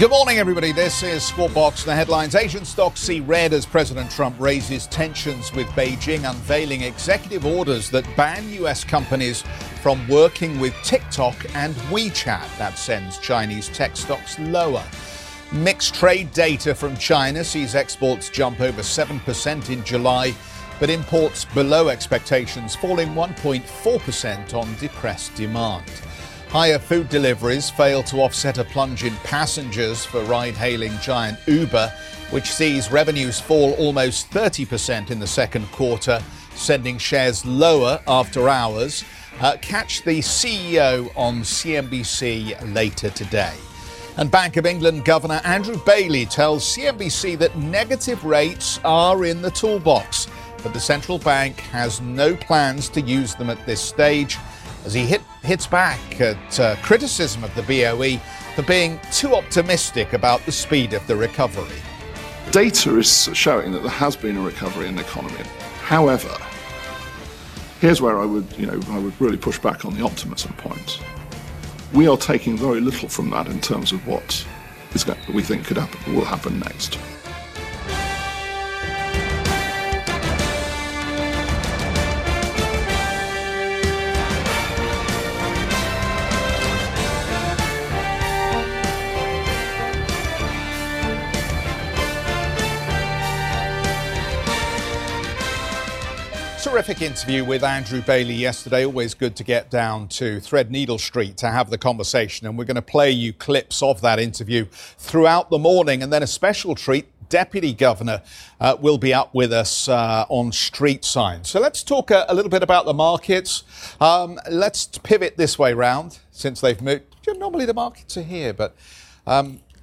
Good morning, everybody. This is SQUAWK BOX. The headlines. Asian stocks see red as President Trump raises tensions with Beijing, unveiling executive orders that ban U.S. companies from working with TikTok and WeChat. That sends Chinese tech stocks lower. Mixed trade data from China sees exports jump over 7% in July, but imports below expectations, falling 1.4% on depressed demand. Higher food deliveries fail to offset a plunge in passengers for ride-hailing giant Uber, which sees revenues fall almost 30% in the second quarter, sending shares lower after hours. Catch the CEO on CNBC later today. And Bank of England Governor Andrew Bailey tells CNBC that negative rates are in the toolbox, but the central bank has no plans to use them at this stage, as he hits back at criticism of the BoE for being too optimistic about the speed of the recovery. Data is showing that there has been a recovery in the economy. However, here's where I would really push back on the optimism point. We are taking very little from that in terms of what we think could happen, will happen next. Terrific interview with Andrew Bailey yesterday. Always good to get down to Threadneedle Street to have the conversation. And we're going to play you clips of that interview throughout the morning. And then a special treat, Deputy Governor will be up with us on street signs. So let's talk a little bit about the markets. Let's pivot this way round since they've moved. Normally the markets are here, but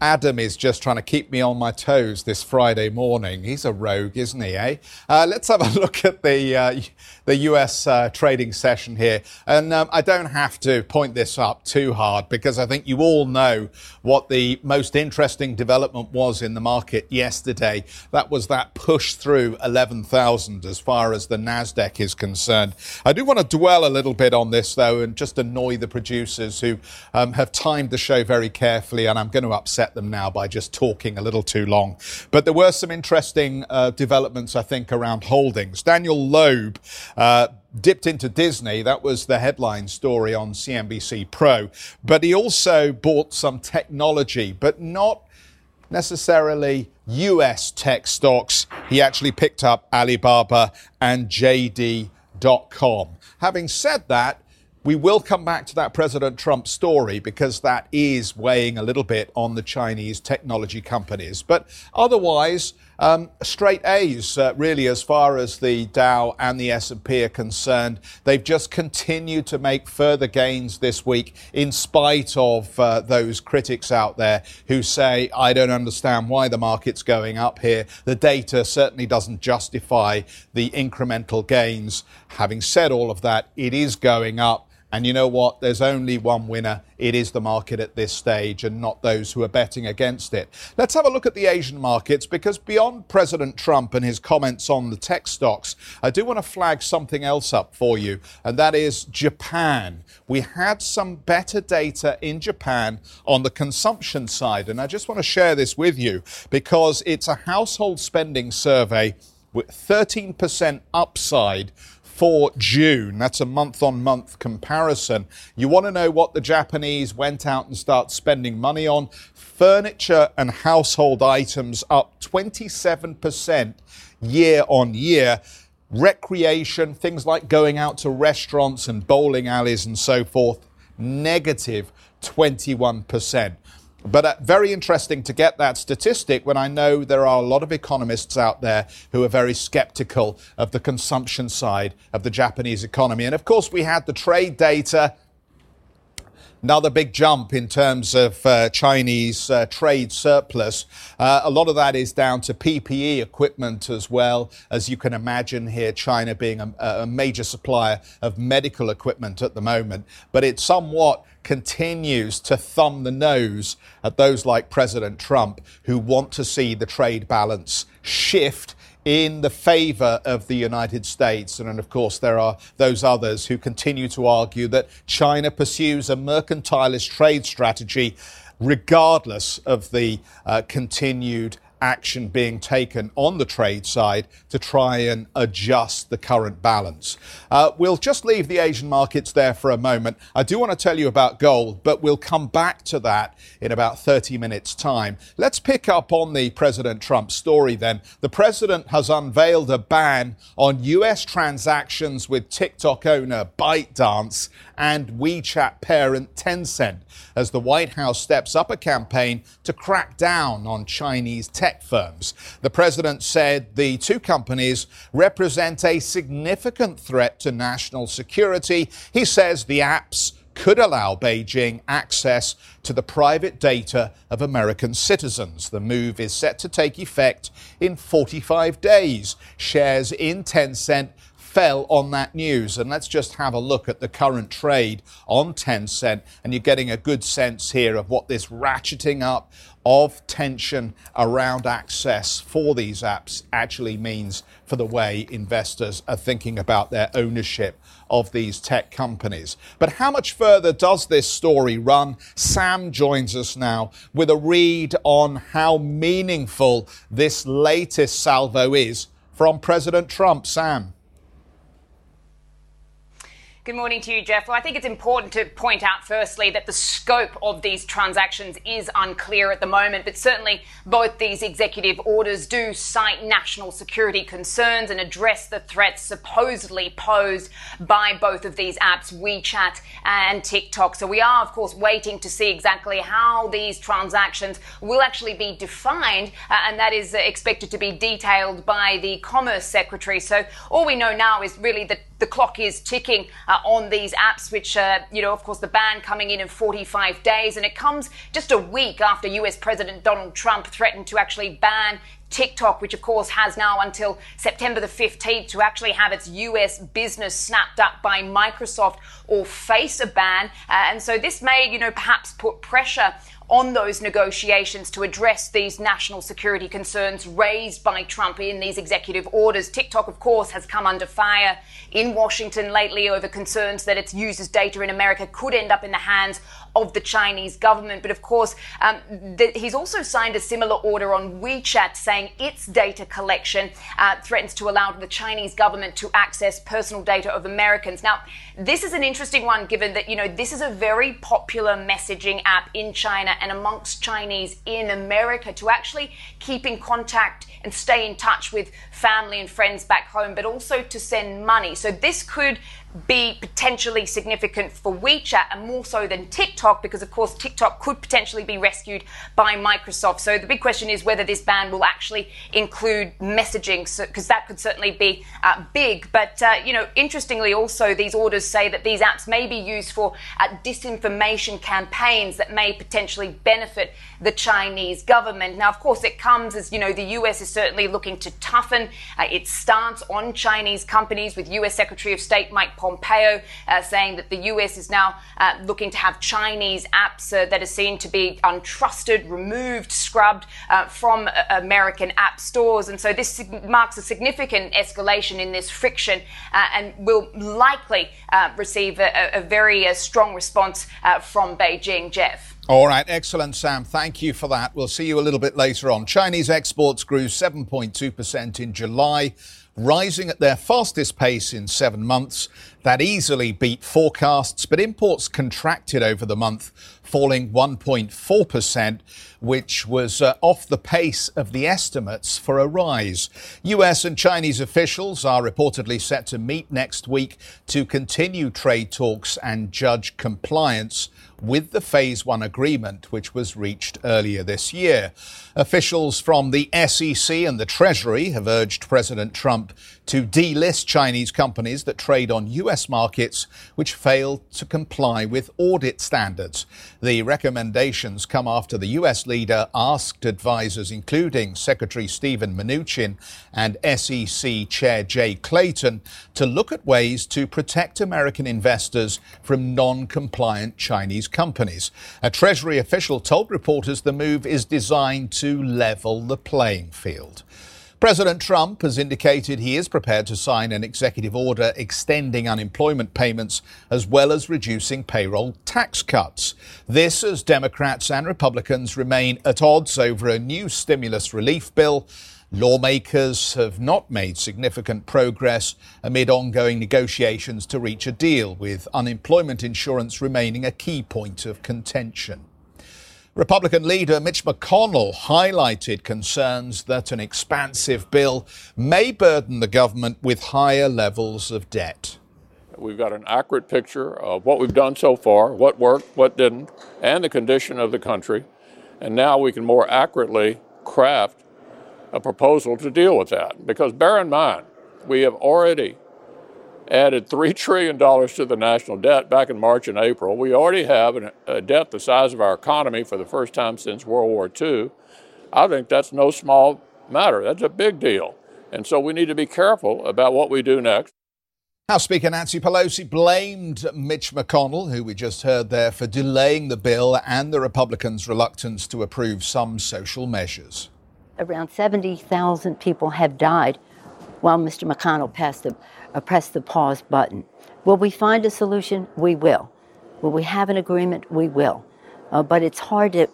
Adam is just trying to keep me on my toes this Friday morning. He's a rogue, isn't he, eh? Let's have a look at the US trading session here. And I don't have to point this up too hard because I think you all know what the most interesting development was in the market yesterday. That was that push through 11,000 as far as the NASDAQ is concerned. I do want to dwell a little bit on this, though, and just annoy the producers who have timed the show very carefully, and I'm going to upset them now by just talking a little too long. But there were some interesting developments, I think, around holdings. Daniel Loeb dipped into Disney. That was the headline story on CNBC Pro. But he also bought some technology, but not necessarily US tech stocks. He actually picked up Alibaba and JD.com. Having said that, we will come back to that President Trump story because that is weighing a little bit on the Chinese technology companies. But otherwise, straight A's, really, as far as the Dow and the S&P are concerned. They've just continued to make further gains this week in spite of those critics out there who say, I don't understand why the market's going up here. The data certainly doesn't justify the incremental gains. Having said all of that, it is going up. And you know what? There's only one winner. It is the market at this stage and not those who are betting against it. Let's have a look at the Asian markets, because beyond President Trump and his comments on the tech stocks, I do want to flag something else up for you, and that is Japan. We had some better data in Japan on the consumption side, and I just want to share this with you because it's a household spending survey with 13% upside for June. That's a month-on-month comparison. You want to know what the Japanese went out and start spending money on? Furniture and household items up 27% year-on-year. Recreation, things like going out to restaurants and bowling alleys and so forth, negative 21%. But very interesting to get that statistic when I know there are a lot of economists out there who are very skeptical of the consumption side of the Japanese economy. And of course, we had the trade data. Another big jump in terms of Chinese trade surplus. A lot of that is down to PPE equipment as well. As you can imagine here, China being a major supplier of medical equipment at the moment. But it's somewhat continues to thumb the nose at those like President Trump who want to see the trade balance shift in the favor of the United States. And of course, there are those others who continue to argue that China pursues a mercantilist trade strategy regardless of the continued action being taken on the trade side to try and adjust the current balance. We'll just leave the Asian markets there for a moment. I do want to tell you about gold, but we'll come back to that in about 30 minutes' time. Let's pick up on the President Trump story then. The president has unveiled a ban on US transactions with TikTok owner ByteDance and WeChat parent Tencent as the White House steps up a campaign to crack down on Chinese tech firms. The president said the two companies represent a significant threat to national security. He says the apps could allow Beijing access to the private data of American citizens. The move is set to take effect in 45 days. Shares in Tencent fell on that news. And let's just have a look at the current trade on Tencent. And you're getting a good sense here of what this ratcheting up of tension around access for these apps actually means for the way investors are thinking about their ownership of these tech companies. But how much further does this story run? Sam joins us now with a read on how meaningful this latest salvo is from President Trump. Sam. Good morning to you, Jeff. Well, I think it's important to point out, firstly, that the scope of these transactions is unclear at the moment, but certainly both these executive orders do cite national security concerns and address the threats supposedly posed by both of these apps, WeChat and TikTok. So we are, of course, waiting to see exactly how these transactions will actually be defined, and that is expected to be detailed by the Commerce Secretary. So all we know now is really that the clock is ticking on these apps, which, of course, the ban coming in 45 days. And it comes just a week after US President Donald Trump threatened to actually ban TikTok, which of course has now until September the 15th to actually have its US business snapped up by Microsoft or face a ban. And so this may, perhaps put pressure on those negotiations to address these national security concerns raised by Trump in these executive orders. TikTok, of course, has come under fire in Washington lately over concerns that its users' data in America could end up in the hands of the Chinese government. But of course, he's also signed a similar order on WeChat saying its data collection threatens to allow the Chinese government to access personal data of Americans. Now, this is an interesting one, given that, this is a very popular messaging app in China and amongst Chinese in America to actually keep in contact and stay in touch with family and friends back home, but also to send money. So this could be potentially significant for WeChat and more so than TikTok, because, of course, TikTok could potentially be rescued by Microsoft. So the big question is whether this ban will actually include messaging, because that could certainly be big. But, interestingly, also, these orders say that these apps may be used for disinformation campaigns that may potentially benefit the Chinese government. Now, of course, it comes as, the US is certainly looking to toughen its stance on Chinese companies, with US Secretary of State Mike Pompeo saying that the US is now looking to have Chinese apps that are seen to be untrusted, removed, scrubbed from American app stores. And so this marks a significant escalation in this friction and will likely receive a very strong response from Beijing, Jeff. All right. Excellent, Sam. Thank you for that. We'll see you a little bit later on. Chinese exports grew 7.2% in July, rising at their fastest pace in 7 months. That easily beat forecasts, but imports contracted over the month, falling 1.4%, which was off the pace of the estimates for a rise. US and Chinese officials are reportedly set to meet next week to continue trade talks and judge compliance with the Phase 1 agreement, which was reached earlier this year. Officials from the SEC and the Treasury have urged President Trump to delist Chinese companies that trade on US markets, which failed to comply with audit standards. The recommendations come after the U.S. leader asked advisors, including Secretary Stephen Mnuchin and SEC Chair Jay Clayton, to look at ways to protect American investors from non-compliant Chinese companies. A Treasury official told reporters the move is designed to level the playing field. President Trump has indicated he is prepared to sign an executive order extending unemployment payments as well as reducing payroll tax cuts. This as Democrats and Republicans remain at odds over a new stimulus relief bill. Lawmakers have not made significant progress amid ongoing negotiations to reach a deal, with unemployment insurance remaining a key point of contention. Republican leader Mitch McConnell highlighted concerns that an expansive bill may burden the government with higher levels of debt. We've got an accurate picture of what we've done so far, what worked, what didn't, and the condition of the country. And now we can more accurately craft a proposal to deal with that. Because bear in mind, we have already added $3 trillion to the national debt back in March and April. We already have a debt the size of our economy for the first time since World War II. I think that's no small matter. That's a big deal. And so we need to be careful about what we do next. House Speaker Nancy Pelosi blamed Mitch McConnell, who we just heard there, for delaying the bill and the Republicans' reluctance to approve some social measures. Around 70,000 people have died while Mr. McConnell pressed the pause button. Will we find a solution? We will. Will we have an agreement? We will. But it's hard to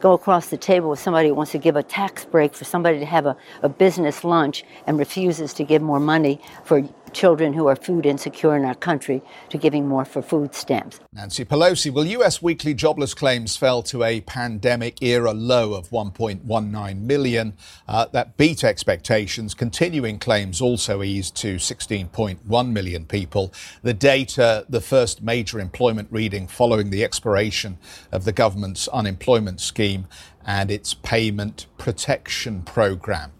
go across the table with somebody who wants to give a tax break for somebody to have a business lunch and refuses to give more money for children who are food insecure in our country to giving more for food stamps. Nancy Pelosi. Well, U.S. weekly jobless claims fell to a pandemic-era low of 1.19 million. That beat expectations. Continuing claims also eased to 16.1 million people. The data, the first major employment reading following the expiration of the government's unemployment scheme and its payment protection program.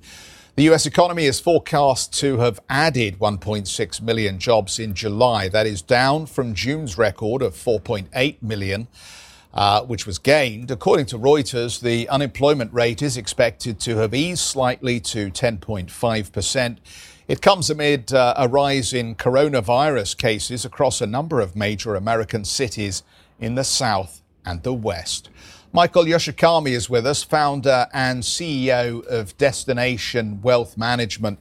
The U.S. economy is forecast to have added 1.6 million jobs in July. That is down from June's record of 4.8 million, which was gained. According to Reuters, the unemployment rate is expected to have eased slightly to 10.5%. It comes amid a rise in coronavirus cases across a number of major American cities in the South and the West. Michael Yoshikami is with us, founder and CEO of Destination Wealth Management.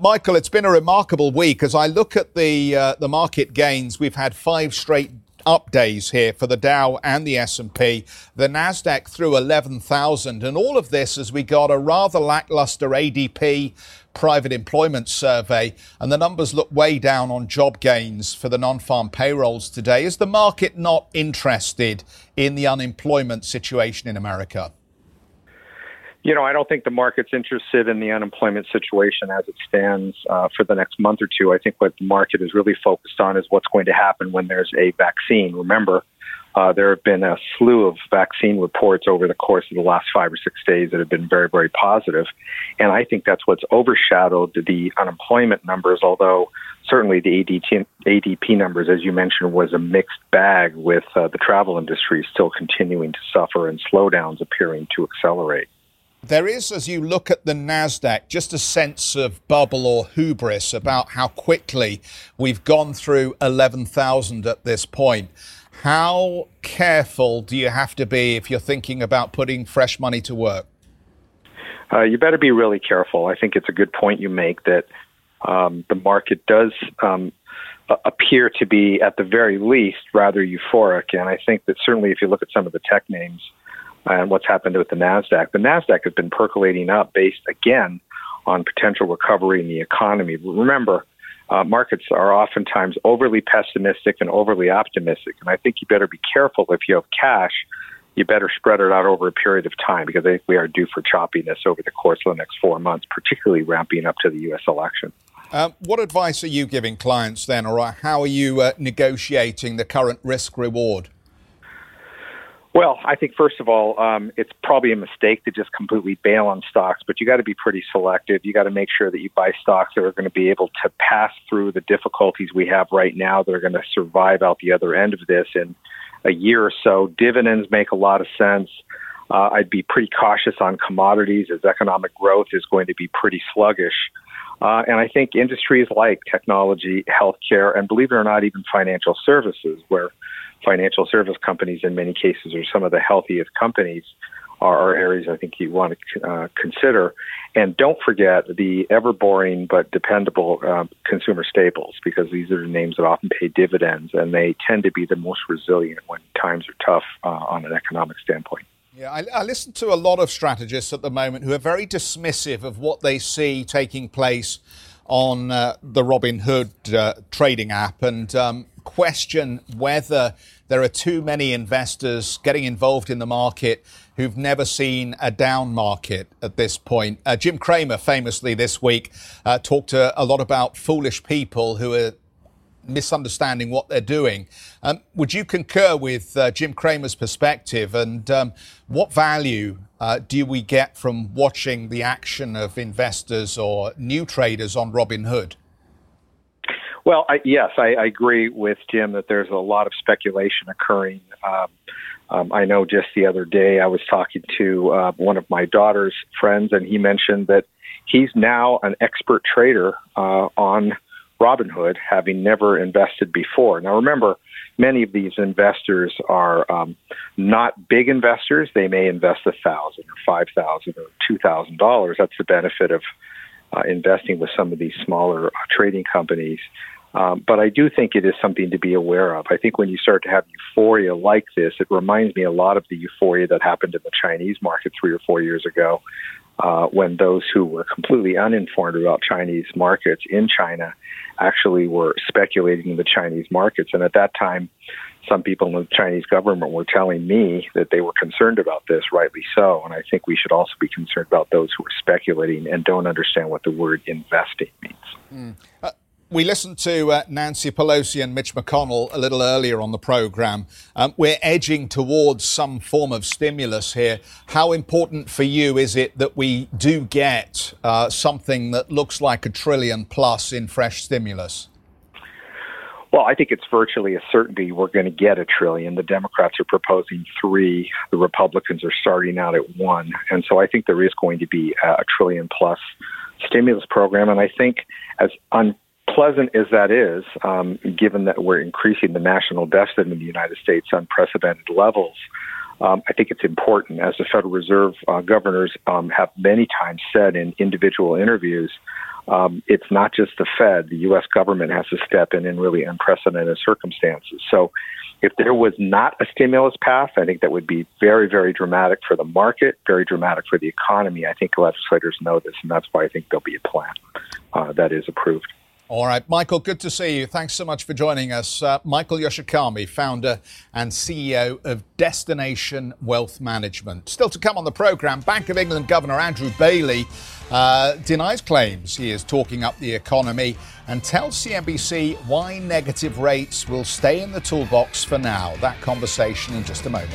Michael, it's been a remarkable week. As I look at the market gains, we've had 5 straight up days here for the Dow and the S&P. The NASDAQ through 11,000. And all of this as we got a rather lackluster ADP private employment survey. And the numbers look way down on job gains for the non-farm payrolls today. Is the market not interested in the unemployment situation in America? You know, I don't think the market's interested in the unemployment situation as it stands for the next month or two. I think what the market is really focused on is what's going to happen when there's a vaccine. Remember, there have been a slew of vaccine reports over the course of the last 5 or 6 days that have been very, very positive. And I think that's what's overshadowed the unemployment numbers, although certainly the ADP numbers, as you mentioned, was a mixed bag with the travel industry still continuing to suffer and slowdowns appearing to accelerate. There is, as you look at the NASDAQ, just a sense of bubble or hubris about how quickly we've gone through 11,000 at this point. How careful do you have to be if you're thinking about putting fresh money to work? You better be really careful. I think it's a good point you make that the market does appear to be, at the very least, rather euphoric. And I think that certainly if you look at some of the tech names, and what's happened with the NASDAQ. The NASDAQ has been percolating up based, again, on potential recovery in the economy. Remember, markets are oftentimes overly pessimistic and overly optimistic. And I think you better be careful if you have cash. You better spread it out over a period of time because I think we are due for choppiness over the course of the next 4 months, particularly ramping up to the U.S. election. What advice are you giving clients then, or how are you negotiating the current risk-reward? Well, I think, first of all, it's probably a mistake to just completely bail on stocks, but you got to be pretty selective. You got to make sure that you buy stocks that are going to be able to pass through the difficulties we have right now, that are going to survive out the other end of this and a year or so. Dividends make a lot of sense. I'd be pretty cautious on commodities as economic growth is going to be pretty sluggish. And I think industries like technology, healthcare, and believe it or not, even financial services, where financial service companies in many cases are some of the healthiest companies, are areas I think you want to consider. And don't forget the ever-boring but dependable consumer staples, because these are the names that often pay dividends, and they tend to be the most resilient when times are tough on an economic standpoint. Yeah, I listen to a lot of strategists at the moment who are very dismissive of what they see taking place on the Robinhood trading app, and question whether there are too many investors getting involved in the market who've never seen a down market at this point. Jim Cramer famously this week talked a lot about foolish people who are misunderstanding what they're doing. Would you concur with Jim Cramer's perspective, and what value do we get from watching the action of investors or new traders on Robinhood? Well, I agree with Jim that there's a lot of speculation occurring. I know just the other day I was talking to one of my daughter's friends, and he mentioned that he's now an expert trader on Robinhood, having never invested before. Now, remember, many of these investors are not big investors. They may invest $1,000 or $5,000 or $2,000. That's the benefit of investing with some of these smaller trading companies. But I do think it is something to be aware of. I think when you start to have euphoria like this, it reminds me a lot of the euphoria that happened in the Chinese market 3 or 4 years ago, when those who were completely uninformed about Chinese markets in China actually were speculating in the Chinese markets. And at that time, some people in the Chinese government were telling me that they were concerned about this, rightly so. And I think we should also be concerned about those who are speculating and don't understand what the word investing means. We listened to Nancy Pelosi and Mitch McConnell a little earlier on the program. We're edging towards some form of stimulus here. How important for you is it that we do get something that looks like $1 trillion plus in fresh stimulus? Well, I think it's virtually a certainty we're going to get $1 trillion. The Democrats are proposing $3 trillion. The Republicans are starting out at $1 trillion. And so I think there is going to be $1 trillion plus stimulus program. And I think as unpleasant as that is, given that we're increasing the national deficit in the United States to unprecedented levels, I think it's important. As the Federal Reserve governors have many times said in individual interviews, it's not just the Fed. The U.S. government has to step in really unprecedented circumstances. So if there was not a stimulus path, I think that would be very, very dramatic for the market, very dramatic for the economy. I think legislators know this, and that's why I think there'll be a plan that is approved. All right, Michael, good to see you. Thanks so much for joining us. Michael Yoshikami, founder and CEO of Destination Wealth Management. Still to come on the programme, Bank of England Governor Andrew Bailey denies claims he is talking up the economy and tells CNBC why negative rates will stay in the toolbox for now. That conversation in just a moment.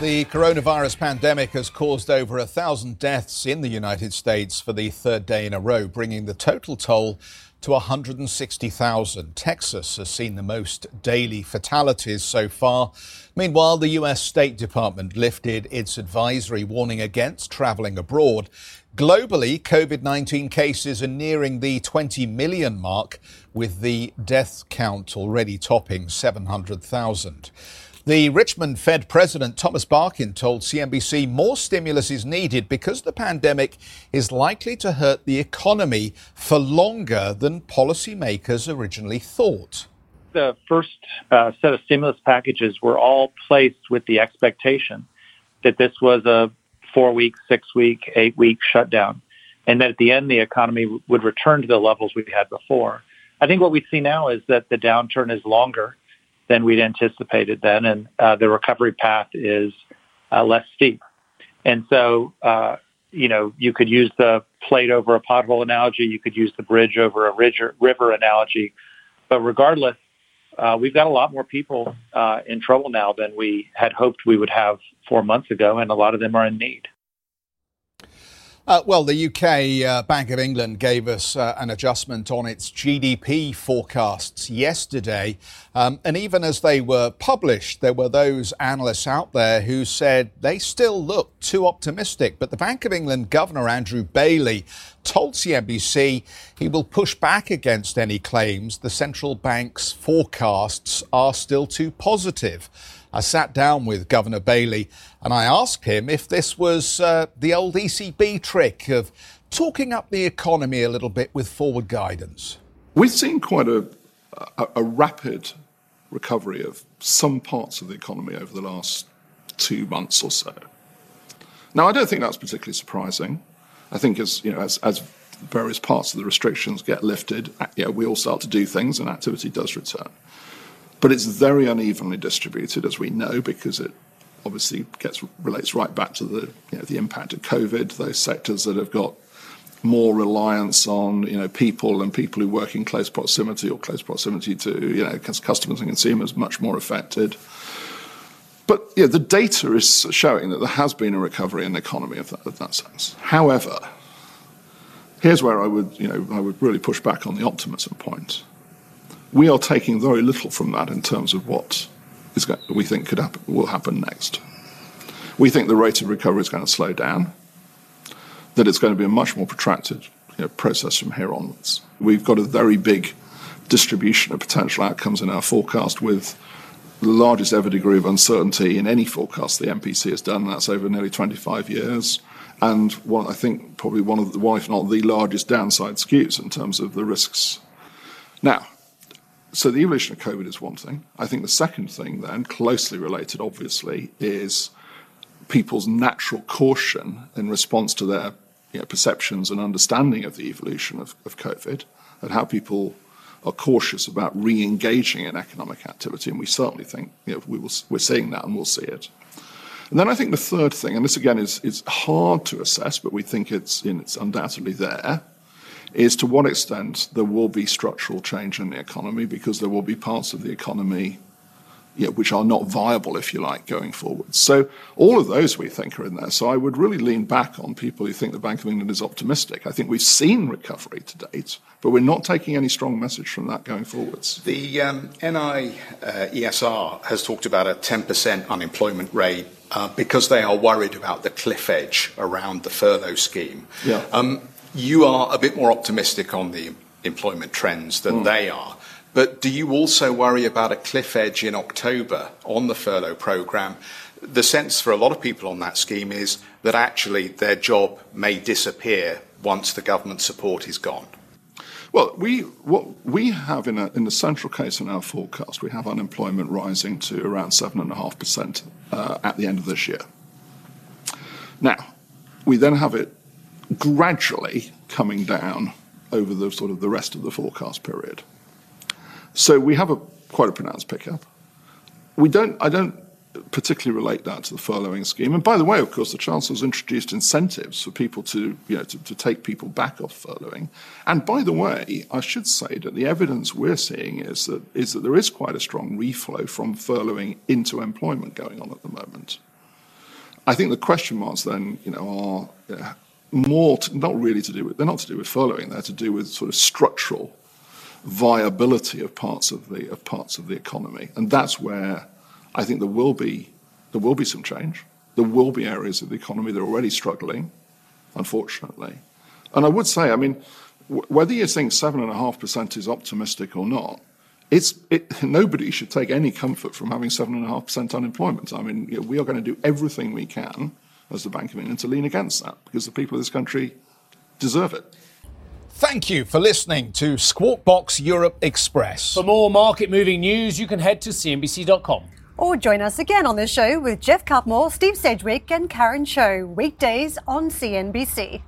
The coronavirus pandemic has caused over 1,000 deaths in the United States for the third day in a row, bringing the total toll to 160,000. Texas has seen the most daily fatalities so far. Meanwhile, the U.S. State Department lifted its advisory warning against traveling abroad. Globally, COVID-19 cases are nearing the 20 million mark, with the death count already topping 700,000. The Richmond Fed president, Thomas Barkin, told CNBC more stimulus is needed because the pandemic is likely to hurt the economy for longer than policymakers originally thought. The first set of stimulus packages were all placed with the expectation that this was a 4-week, 6-week, 8-week shutdown, and that at the end the economy would return to the levels we had before. I think what we see now is that the downturn is longer than we'd anticipated then, and the recovery path is less steep. And so, you could use the plate over a pothole analogy, you could use the bridge over a river analogy, but regardless, we've got a lot more people in trouble now than we had hoped we would have 4 months ago, and a lot of them are in need. Well, the UK Bank of England gave us an adjustment on its GDP forecasts yesterday. And even as they were published, there were those analysts out there who said they still look too optimistic. But the Bank of England Governor, Andrew Bailey, told CNBC he will push back against any claims the central bank's forecasts are still too positive. I sat down with Governor Bailey and I asked him if this was the old ECB trick of talking up the economy a little bit with forward guidance. We've seen quite a rapid recovery of some parts of the economy over the last 2 months or so. Now, I don't think that's particularly surprising. I think as various parts of the restrictions get lifted, we all start to do things and activity does return. But it's very unevenly distributed, as we know, because it obviously relates right back to the impact of COVID. Those sectors that have got more reliance on people and people who work in close proximity or close proximity to customers and consumers much more affected. But the data is showing that there has been a recovery in the economy of that sense. However, here's where I would really push back on the optimism point. We are taking very little from that in terms of what we think will happen next. We think the rate of recovery is going to slow down, that it's going to be a much more protracted process from here onwards. We've got a very big distribution of potential outcomes in our forecast, with the largest ever degree of uncertainty in any forecast the MPC has done, and that's over nearly 25 years. And I think probably one of the, well, if not the largest downside skews in terms of the risks. Now, so the evolution of COVID is one thing. I think the second thing then, closely related obviously, is people's natural caution in response to their perceptions and understanding of the evolution of COVID, and how people are cautious about re-engaging in economic activity. And we certainly think we're seeing that, and we'll see it. And then I think the third thing, and this again is hard to assess, but we think it's undoubtedly there, is to what extent there will be structural change in the economy, because there will be parts of the economy which are not viable, if you like, going forward. So all of those we think are in there. So I would really lean back on people who think the Bank of England is optimistic. I think we've seen recovery to date, but we're not taking any strong message from that going forwards. The NIESR has talked about a 10% unemployment rate because they are worried about the cliff edge around the furlough scheme. Yeah. You are a bit more optimistic on the employment trends than they are. But do you also worry about a cliff edge in October on the furlough programme? The sense for a lot of people on that scheme is that actually their job may disappear once the government support is gone. Well, what we have in the central case in our forecast, we have unemployment rising to around 7.5% at the end of this year. Now, we then have it gradually coming down over the sort of the rest of the forecast period. So we have quite a pronounced pickup. I don't particularly relate that to the furloughing scheme. And by the way, of course, the Chancellor's introduced incentives for people to take people back off furloughing. And by the way, I should say that the evidence we're seeing is that there is quite a strong reflow from furloughing into employment going on at the moment. I think the question marks then, are they're not to do with furloughing. They're to do with sort of structural viability of parts of the economy, and that's where I think there will be some change. There will be areas of the economy that are already struggling, unfortunately. And I would say, whether you think 7.5% is optimistic or not, nobody should take any comfort from having 7.5% unemployment. We are going to do everything we can as the Bank of England to lean against that, because the people of this country deserve it. Thank you for listening to Squawk Box Europe Express. For more market-moving news, you can head to CNBC.com. Or join us again on the show with Jeff Cutmore, Steve Sedgwick and Karen Cho, weekdays on CNBC.